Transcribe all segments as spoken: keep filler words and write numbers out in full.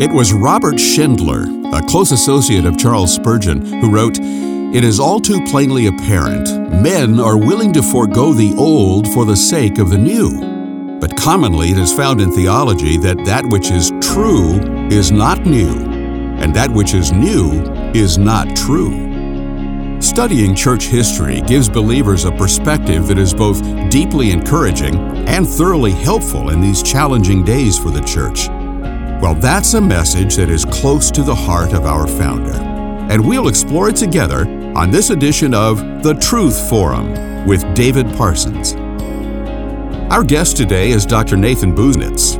It was Robert Schindler, a close associate of Charles Spurgeon, who wrote, "It is all too plainly apparent, men are willing to forego the old for the sake of the new. But commonly it is found in theology that that which is true is not new, and that which is new is not true." Studying church history gives believers a perspective that is both deeply encouraging and thoroughly helpful in these challenging days for the church. Well, that's a message that is close to the heart of our founder, and we'll explore it together on this edition of The Truth Forum with David Parsons. Our guest today is Doctor Nathan Busenitz.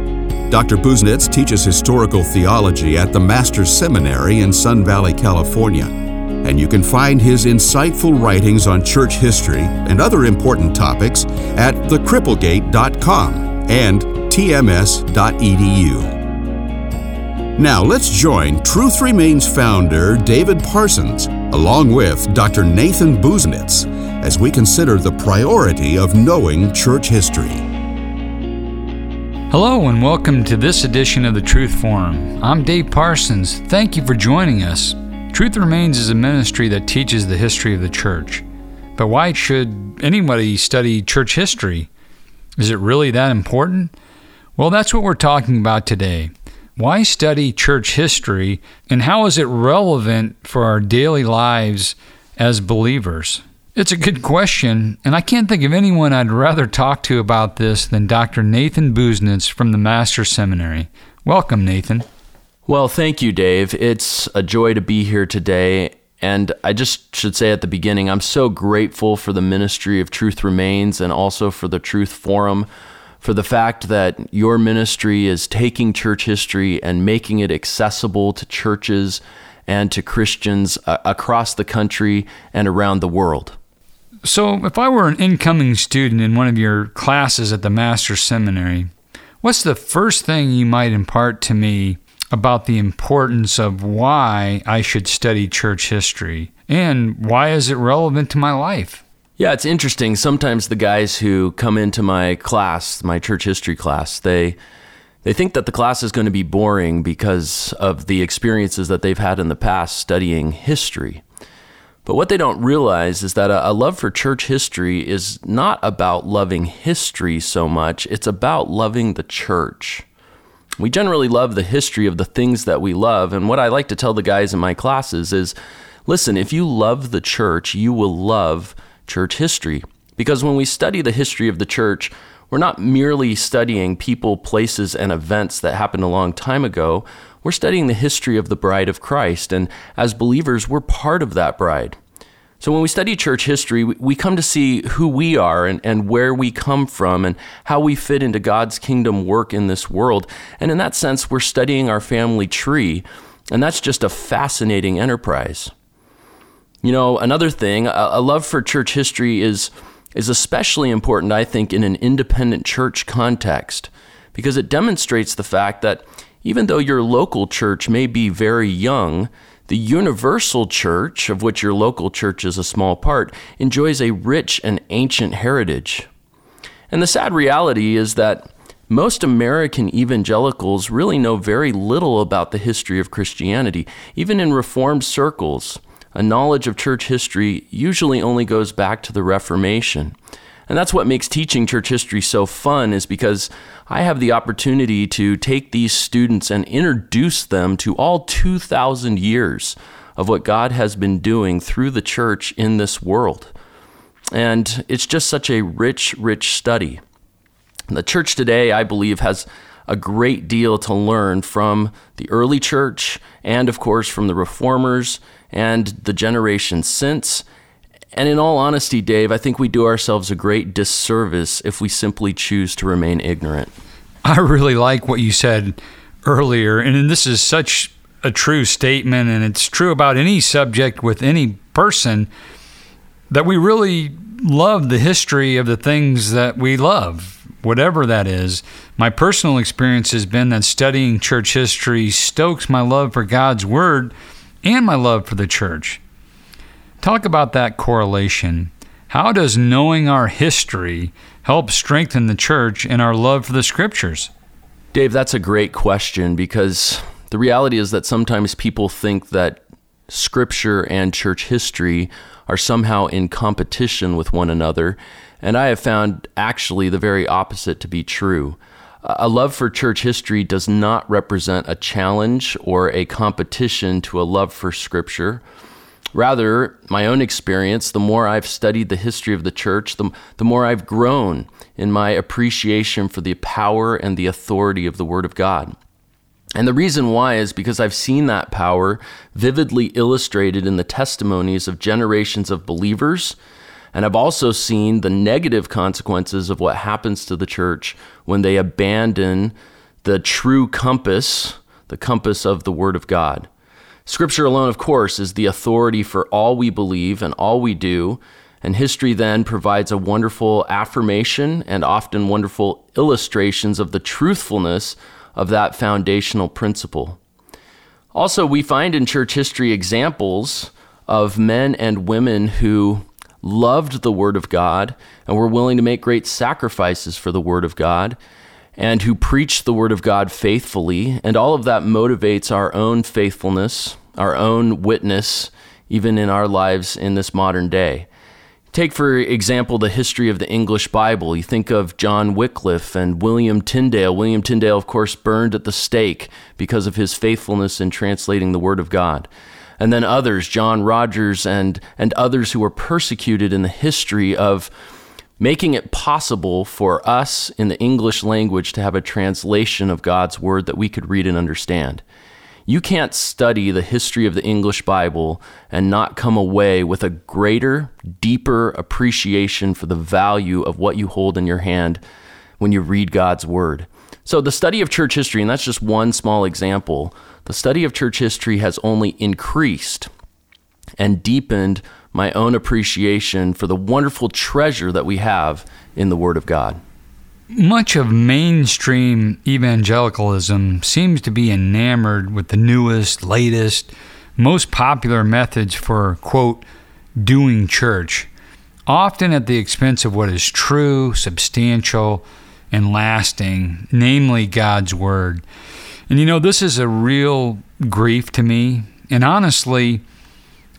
Doctor Busenitz teaches historical theology at the Master's Seminary in Sun Valley, California. And you can find his insightful writings on church history and other important topics at the cripple gate dot com and t m s dot e d u. Now let's join Truth Remains founder David Parsons, along with Doctor Nathan Busenitz, as we consider the priority of knowing church history. Hello and welcome to this edition of the Truth Forum. I'm Dave Parsons. Thank you for joining us. Truth Remains is a ministry that teaches the history of the church. But why should anybody study church history? Is it really that important? Well, that's what we're talking about today. Why study church history, and how is it relevant for our daily lives as believers? It's a good question, and I can't think of anyone I'd rather talk to about this than Doctor Nathan Busenitz from the Master's Seminary. Welcome, Nathan. Well, thank you, Dave. It's a joy to be here today, and I just should say at the beginning, I'm so grateful for the ministry of Truth Remains and also for the Truth Forum, for the fact that your ministry is taking church history and making it accessible to churches and to Christians uh, across the country and around the world. So if I were an incoming student in one of your classes at the Master's Seminary, what's the first thing you might impart to me about the importance of why I should study church history, and why is it relevant to my life? Yeah, it's interesting. Sometimes the guys who come into my class, my church history class, they they think that the class is going to be boring because of the experiences that they've had in the past studying history. But what they don't realize is that a, a love for church history is not about loving history so much. It's about loving the church. We generally love the history of the things that we love, and what I like to tell the guys in my classes is, listen, if you love the church, you will love church history. Because when we study the history of the church, we're not merely studying people, places, and events that happened a long time ago. We're studying the history of the bride of Christ, and as believers, we're part of that bride. So when we study church history, we come to see who we are and, and where we come from and how we fit into God's kingdom work in this world. And in that sense, we're studying our family tree, and that's just a fascinating enterprise. You know, another thing, a, a love for church history is, is especially important, I think, in an independent church context, because it demonstrates the fact that even though your local church may be very young, the universal church, of which your local church is a small part, enjoys a rich and ancient heritage. And the sad reality is that most American evangelicals really know very little about the history of Christianity. Even in Reformed circles, a knowledge of church history usually only goes back to the Reformation. And that's what makes teaching church history so fun, is because I have the opportunity to take these students and introduce them to all two thousand years of what God has been doing through the church in this world. And it's just such a rich, rich study. The church today, I believe, has a great deal to learn from the early church and, of course, from the reformers and the generations since. And in all honesty, Dave, I think we do ourselves a great disservice if we simply choose to remain ignorant. I really like what you said earlier, and this is such a true statement, and it's true about any subject with any person, that we really love the history of the things that we love, whatever that is. My personal experience has been that studying church history stokes my love for God's Word and my love for the church. Talk about that correlation. How does knowing our history help strengthen the church and our love for the Scriptures? Dave, that's a great question, because The reality is that sometimes people think that Scripture and church history are somehow in competition with one another, and I have found actually the very opposite to be true. A love for church history does not represent a challenge or a competition to a love for Scripture. Rather, my own experience, the more I've studied the history of the church, the, the more I've grown in my appreciation for the power and the authority of the Word of God. And the reason why is because I've seen that power vividly illustrated in the testimonies of generations of believers, and I've also seen the negative consequences of what happens to the church when they abandon the true compass, the compass of the Word of God. Scripture alone, of course, is the authority for all we believe and all we do, and history then provides a wonderful affirmation and often wonderful illustrations of the truthfulness of that foundational principle. Also, we find in church history examples of men and women who loved the Word of God and were willing to make great sacrifices for the Word of God, and who preached the Word of God faithfully, and all of that motivates our own faithfulness, our own witness, even in our lives in this modern day. Take, for example, the history of the English Bible. You think of John Wycliffe and William Tyndale. William Tyndale, of course, burned at the stake because of his faithfulness in translating the Word of God. And then others, John Rogers and, and others who were persecuted in the history of making it possible for us in the English language to have a translation of God's Word that we could read and understand. You can't study the history of the English Bible and not come away with a greater, deeper appreciation for the value of what you hold in your hand when you read God's Word. So the study of church history, and that's just one small example, the study of church history has only increased and deepened my own appreciation for the wonderful treasure that we have in the Word of God. Much of mainstream evangelicalism seems to be enamored with the newest, latest, most popular methods for, quote, doing church, often at the expense of what is true, substantial, and lasting, namely God's Word. And you know, this is a real grief to me, and honestly,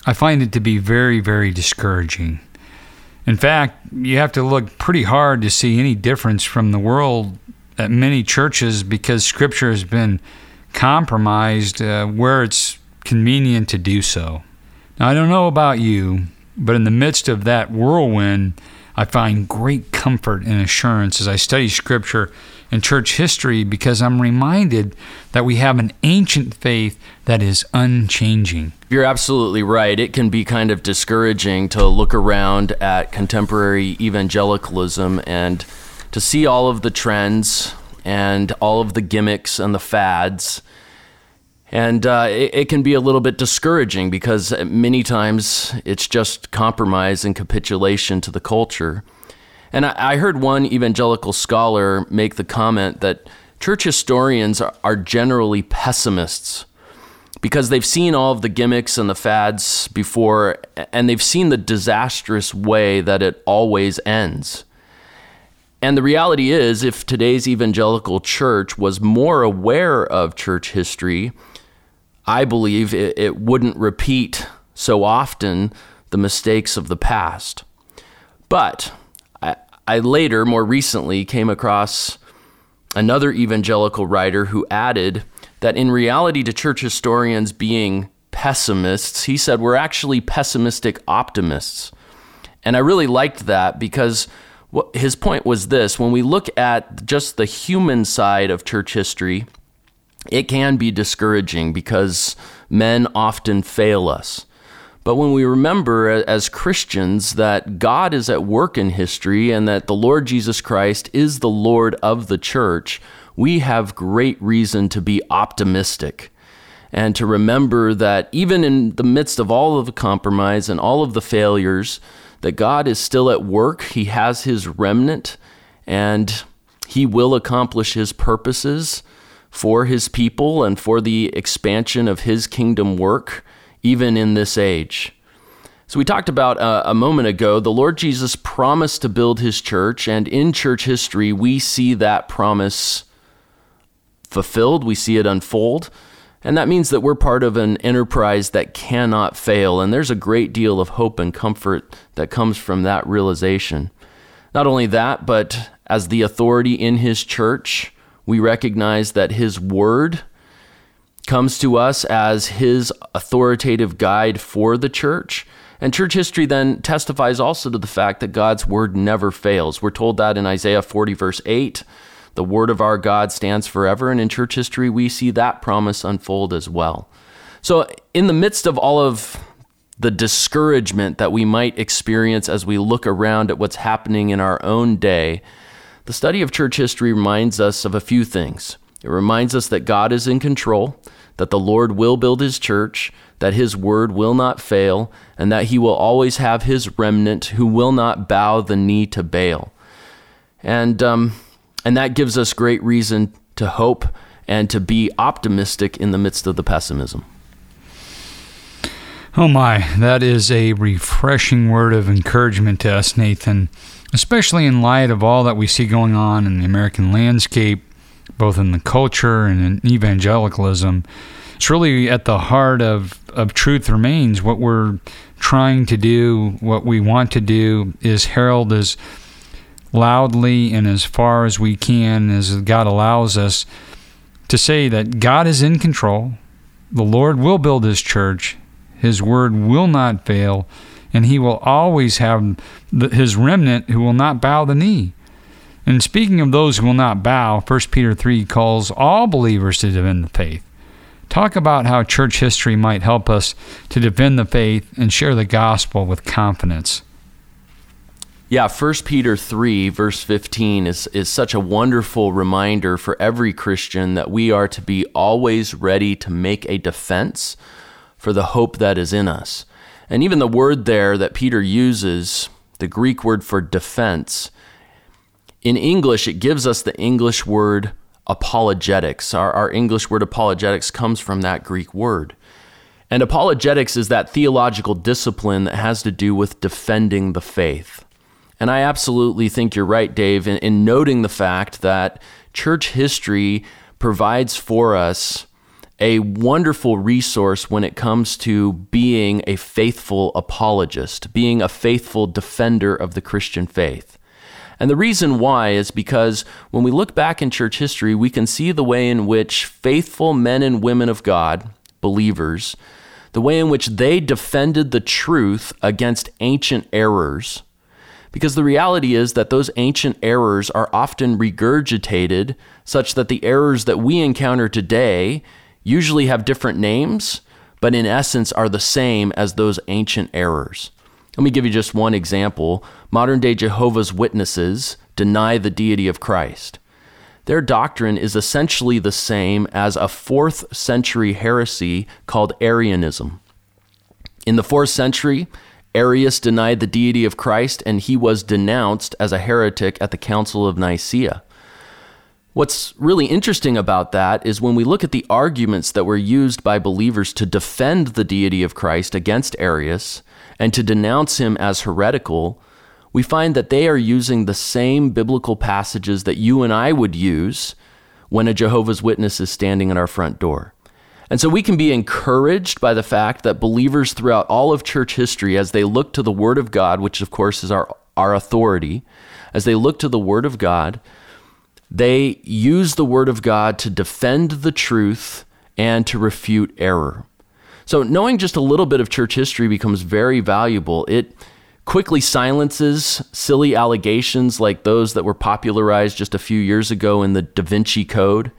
I find it to be very, very discouraging. In fact, you have to look pretty hard to see any difference from the world at many churches because Scripture has been compromised uh, where it's convenient to do so. Now, I don't know about you, but in the midst of that whirlwind, I find great comfort and assurance as I study Scripture and church history because I'm reminded that we have an ancient faith that is unchanging. You're absolutely right. It can be kind of discouraging to look around at contemporary evangelicalism and to see all of the trends and all of the gimmicks and the fads. And uh, it, it can be a little bit discouraging because many times it's just compromise and capitulation to the culture. And I, I heard one evangelical scholar make the comment that church historians are, are generally pessimists because they've seen all of the gimmicks and the fads before, and they've seen the disastrous way that it always ends. And the reality is, if today's evangelical church was more aware of church history, I believe it, it wouldn't repeat so often the mistakes of the past. But I, I later, more recently, came across another evangelical writer who added that in reality to church historians being pessimists, he said, we're actually pessimistic optimists. And I really liked that because what his point was this: when we look at just the human side of church history, it can be discouraging because men often fail us. But when we remember as Christians that God is at work in history and that the Lord Jesus Christ is the Lord of the church, we have great reason to be optimistic and to remember that even in the midst of all of the compromise and all of the failures, that God is still at work. He has his remnant and he will accomplish his purposes for his people and for the expansion of his kingdom work, even in this age. So we talked about uh, a moment ago, the Lord Jesus promised to build his church, and in church history, we see that promise fulfilled. We see it unfold. And that means that we're part of an enterprise that cannot fail, and there's a great deal of hope and comfort that comes from that realization. Not only that, but as the authority in his church, we recognize that his word comes to us as his authoritative guide for the church. And church history then testifies also to the fact that God's word never fails. We're told that in Isaiah forty, verse eight. The word of our God stands forever, and in church history, we see that promise unfold as well. So in the midst of all of the discouragement that we might experience as we look around at what's happening in our own day, the study of church history reminds us of a few things. It reminds us that God is in control, that the Lord will build his church, that his word will not fail, and that he will always have his remnant who will not bow the knee to Baal. And, um... And that gives us great reason to hope and to be optimistic in the midst of the pessimism. Oh my, that is a refreshing word of encouragement to us, Nathan, especially in light of all that we see going on in the American landscape, both in the culture and in evangelicalism. It's really at the heart of, of Truth Remains. What we're trying to do, what we want to do, is herald as loudly and as far as we can, as God allows us, to say that God is in control, the Lord will build his church, his word will not fail, and he will always have his remnant who will not bow the knee. And speaking of those who will not bow, First Peter three calls all believers to defend the faith. Talk about how church history might help us to defend the faith and share the gospel with confidence. Yeah, First Peter three, verse fifteen, is, is such a wonderful reminder for every Christian that we are to be always ready to make a defense for the hope that is in us. And even the word there that Peter uses, the Greek word for defense, in English, it gives us the English word apologetics. Our, our English word apologetics comes from that Greek word. And apologetics is that theological discipline that has to do with defending the faith. And I absolutely think you're right, Dave, in, in noting the fact that church history provides for us a wonderful resource when it comes to being a faithful apologist, being a faithful defender of the Christian faith. And the reason why is because when we look back in church history, we can see the way in which faithful men and women of God, believers, the way in which they defended the truth against ancient errors. Because the reality is that those ancient errors are often regurgitated such that the errors that we encounter today usually have different names, but in essence are the same as those ancient errors. Let me give you just one example. Modern-day Jehovah's Witnesses deny the deity of Christ. Their doctrine is essentially the same as a fourth century heresy called Arianism. In the fourth century, Arius denied the deity of Christ, and he was denounced as a heretic at the Council of Nicaea. What's really interesting about that is when we look at the arguments that were used by believers to defend the deity of Christ against Arius and to denounce him as heretical, we find that they are using the same biblical passages that you and I would use when a Jehovah's Witness is standing at our front door. And so we can be encouraged by the fact that believers throughout all of church history, as they look to the Word of God, which of course is our, our authority, as they look to the Word of God, they use the Word of God to defend the truth and to refute error. So knowing just a little bit of church history becomes very valuable. It quickly silences silly allegations like those that were popularized just a few years ago in the Da Vinci Code.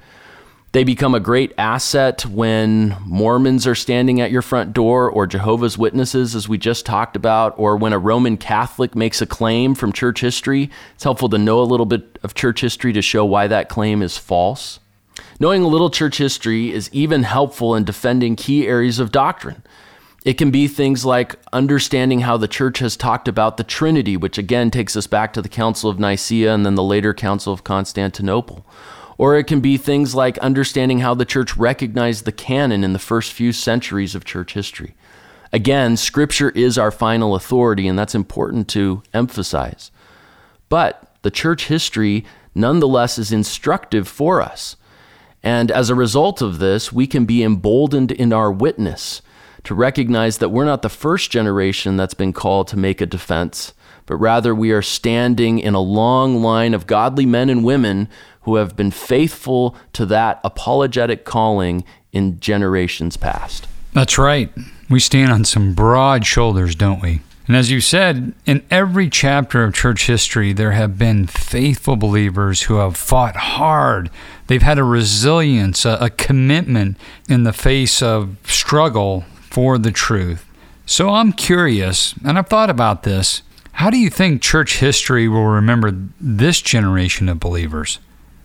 They become a great asset when Mormons are standing at your front door, or Jehovah's Witnesses, as we just talked about, or when a Roman Catholic makes a claim from church history. It's helpful to know a little bit of church history to show why that claim is false. Knowing a little church history is even helpful in defending key areas of doctrine. It can be things like understanding how the church has talked about the Trinity, which again takes us back to the Council of Nicaea and then the later Council of Constantinople. Or it can be things like understanding how the church recognized the canon in the first few centuries of church history. Again, Scripture is our final authority, and that's important to emphasize. But the church history, nonetheless, is instructive for us. And as a result of this, we can be emboldened in our witness to recognize that we're not the first generation that's been called to make a defense, but rather we are standing in a long line of godly men and women who have been faithful to that apologetic calling in generations past. That's right. We stand on some broad shoulders, don't we? And as you said, in every chapter of church history, there have been faithful believers who have fought hard. They've had a resilience, a, a commitment in the face of struggle for the truth. So I'm curious, and I've thought about this, how do you think church history will remember this generation of believers?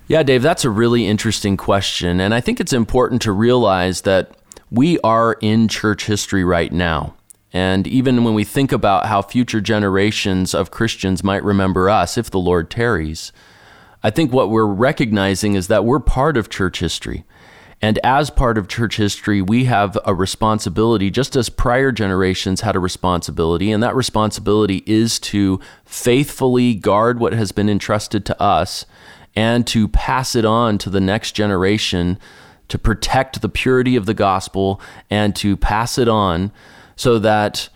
Yeah, Dave, that's a really interesting question. And I think it's important to realize that we are in church history right now. And even when we think about how future generations of Christians might remember us, if the Lord tarries, I think what we're recognizing is that we're part of church history. And as part of church history, we have a responsibility, just as prior generations had a responsibility, and that responsibility is to faithfully guard what has been entrusted to us and to pass it on to the next generation, to protect the purity of the gospel and to pass it on so that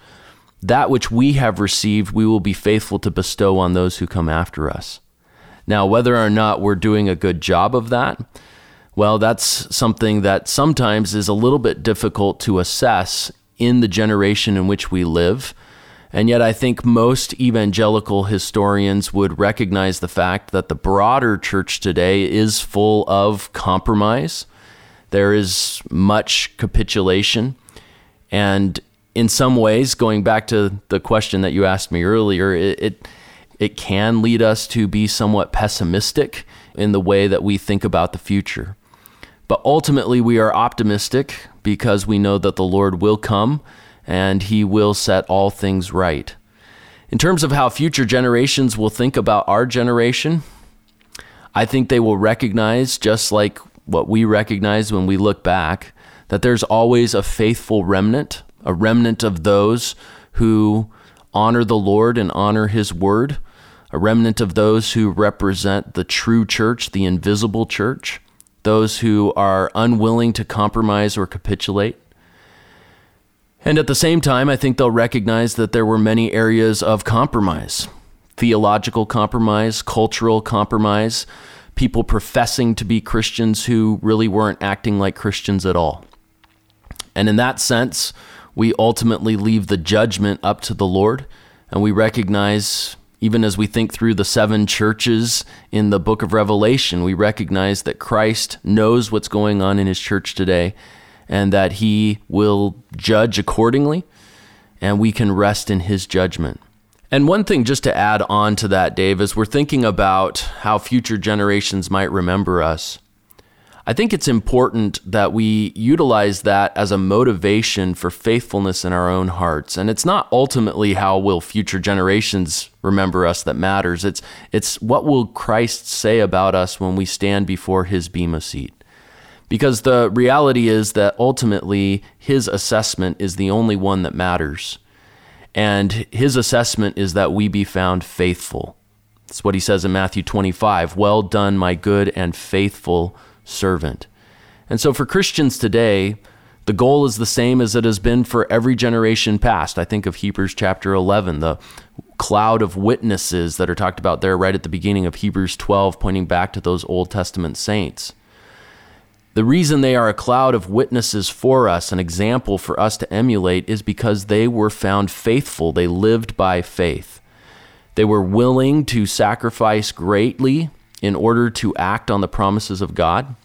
that which we have received, we will be faithful to bestow on those who come after us. Now, whether or not we're doing a good job of that, well, that's something that sometimes is a little bit difficult to assess in the generation in which we live. And yet I think most evangelical historians would recognize the fact that the broader church today is full of compromise. There is much capitulation. And in some ways, going back to the question that you asked me earlier, it it, it can lead us to be somewhat pessimistic in the way that we think about the future. But ultimately, we are optimistic because we know that the Lord will come and he will set all things right. In terms of how future generations will think about our generation, I think they will recognize, just like what we recognize when we look back, that there's always a faithful remnant, a remnant of those who honor the Lord and honor his word, a remnant of those who represent the true church, the invisible church, those who are unwilling to compromise or capitulate. And at the same time, I think they'll recognize that there were many areas of compromise, theological compromise, cultural compromise, people professing to be Christians who really weren't acting like Christians at all. And in that sense, we ultimately leave the judgment up to the Lord, and we recognize, even as we think through the seven churches in the book of Revelation, we recognize that Christ knows what's going on in his church today and that he will judge accordingly, and we can rest in his judgment. And one thing just to add on to that, Dave, as we're thinking about how future generations might remember us, I think it's important that we utilize that as a motivation for faithfulness in our own hearts. And it's not ultimately how will future generations remember us that matters. It's it's what will Christ say about us when we stand before his Bema seat. Because the reality is that ultimately his assessment is the only one that matters. And his assessment is that we be found faithful. That's what he says in Matthew twenty-five, "Well done, my good and faithful servant." And so for Christians today, the goal is the same as it has been for every generation past. I think of Hebrews chapter eleven, the cloud of witnesses that are talked about there right at the beginning of Hebrews twelve, pointing back to those Old Testament saints. The reason they are a cloud of witnesses for us, an example for us to emulate, is because they were found faithful. They lived by faith. They were willing to sacrifice greatly in order to act on the promises of God.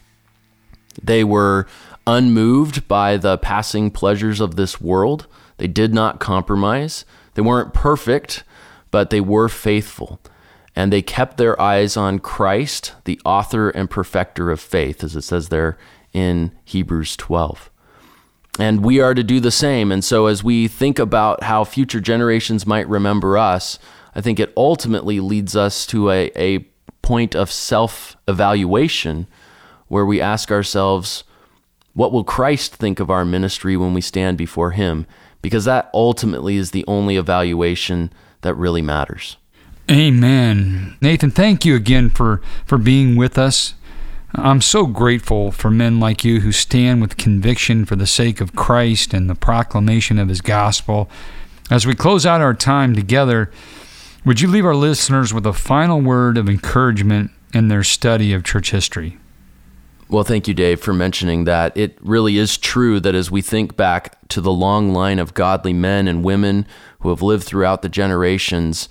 They were unmoved by the passing pleasures of this world. They did not compromise. They weren't perfect, but they were faithful. And they kept their eyes on Christ, the author and perfecter of faith, as it says there in Hebrews twelve. And we are to do the same. And so as we think about how future generations might remember us, I think it ultimately leads us to a, a point of self-evaluation where we ask ourselves, what will Christ think of our ministry when we stand before him? Because that ultimately is the only evaluation that really matters. Amen. Nathan, thank you again for, for being with us. I'm so grateful for men like you who stand with conviction for the sake of Christ and the proclamation of his gospel. As we close out our time together, would you leave our listeners with a final word of encouragement in their study of church history? Well, thank you, Dave, for mentioning that. It really is true that as we think back to the long line of godly men and women who have lived throughout the generations,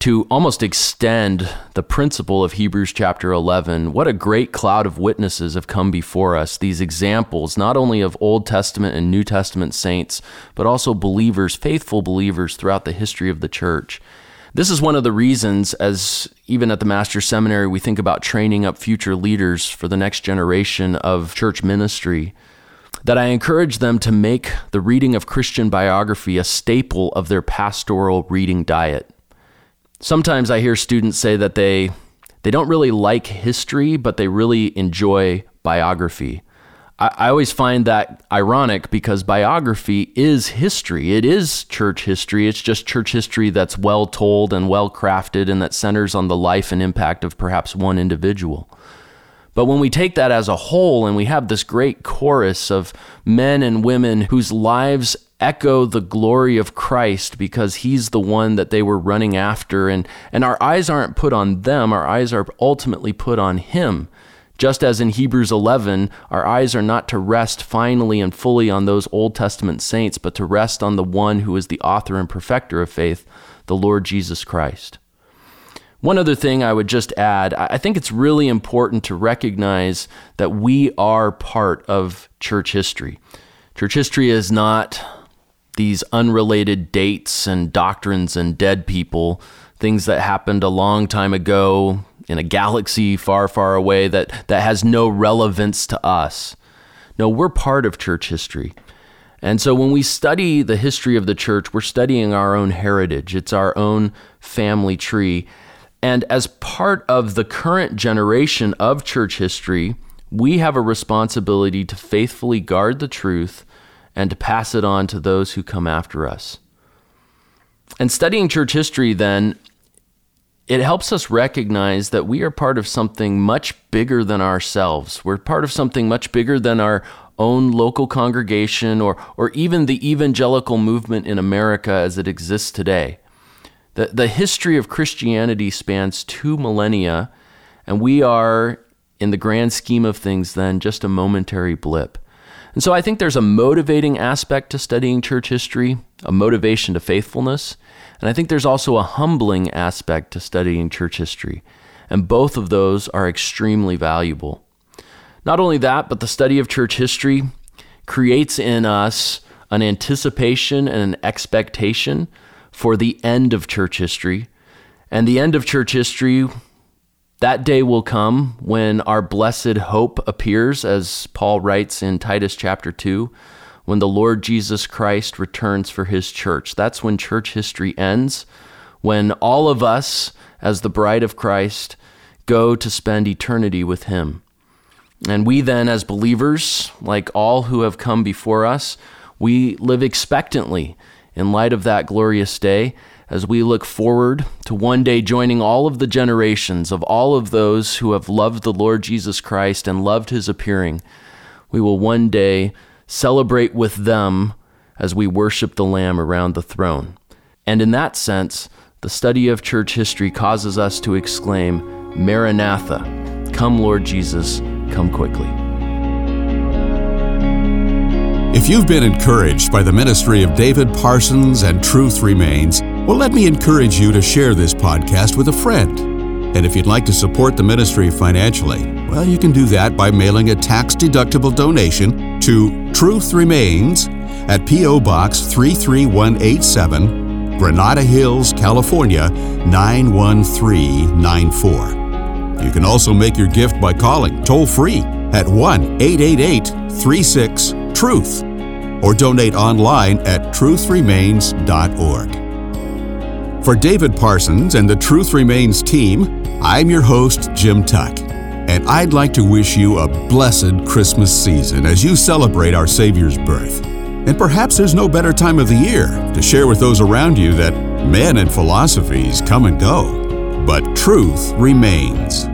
to almost extend the principle of Hebrews chapter eleven, what a great cloud of witnesses have come before us. These examples, not only of Old Testament and New Testament saints, but also believers, faithful believers throughout the history of the church. This is one of the reasons, as even at the Master's Seminary, we think about training up future leaders for the next generation of church ministry, that I encourage them to make the reading of Christian biography a staple of their pastoral reading diet. Sometimes I hear students say that they they don't really like history, but they really enjoy biography. I, I always find that ironic because biography is history. It is church history. It's just church history that's well told and well crafted and that centers on the life and impact of perhaps one individual. But when we take that as a whole and we have this great chorus of men and women whose lives echo the glory of Christ because he's the one that they were running after. And, and our eyes aren't put on them. Our eyes are ultimately put on him. Just as in Hebrews eleven, our eyes are not to rest finally and fully on those Old Testament saints, but to rest on the one who is the author and perfecter of faith, the Lord Jesus Christ. One other thing I would just add, I think it's really important to recognize that we are part of church history. Church history is not these unrelated dates and doctrines and dead people, things that happened a long time ago in a galaxy far, far away that, that has no relevance to us. No, we're part of church history. And so when we study the history of the church, we're studying our own heritage. It's our own family tree. And as part of the current generation of church history, we have a responsibility to faithfully guard the truth and to pass it on to those who come after us. And studying church history, then, it helps us recognize that we are part of something much bigger than ourselves. We're part of something much bigger than our own local congregation or, or even the evangelical movement in America as it exists today. The, the history of Christianity spans two millennia, and we are, in the grand scheme of things then, just a momentary blip. And so I think there's a motivating aspect to studying church history, a motivation to faithfulness, and I think there's also a humbling aspect to studying church history, and both of those are extremely valuable. Not only that, but the study of church history creates in us an anticipation and an expectation for the end of church history, and the end of church history, that day will come when our blessed hope appears, as Paul writes in Titus chapter two, when the Lord Jesus Christ returns for his church. That's when church history ends, when all of us, as the bride of Christ, go to spend eternity with him. And we then, as believers, like all who have come before us, we live expectantly in light of that glorious day, as we look forward to one day joining all of the generations of all of those who have loved the Lord Jesus Christ and loved his appearing. We will one day celebrate with them as we worship the Lamb around the throne. And in that sense, the study of church history causes us to exclaim, Maranatha, come Lord Jesus, come quickly. If you've been encouraged by the ministry of David Parsons and Truth Remains, well, let me encourage you to share this podcast with a friend. And if you'd like to support the ministry financially, well, you can do that by mailing a tax-deductible donation to Truth Remains at P O Box three three one eight seven, Granada Hills, California, nine one three nine four. You can also make your gift by calling toll-free at one eight eight eight three six truth or donate online at truth remains dot org. For David Parsons and the Truth Remains team, I'm your host, Jim Tuck, and I'd like to wish you a blessed Christmas season as you celebrate our Savior's birth. And perhaps there's no better time of the year to share with those around you that men and philosophies come and go, but truth remains.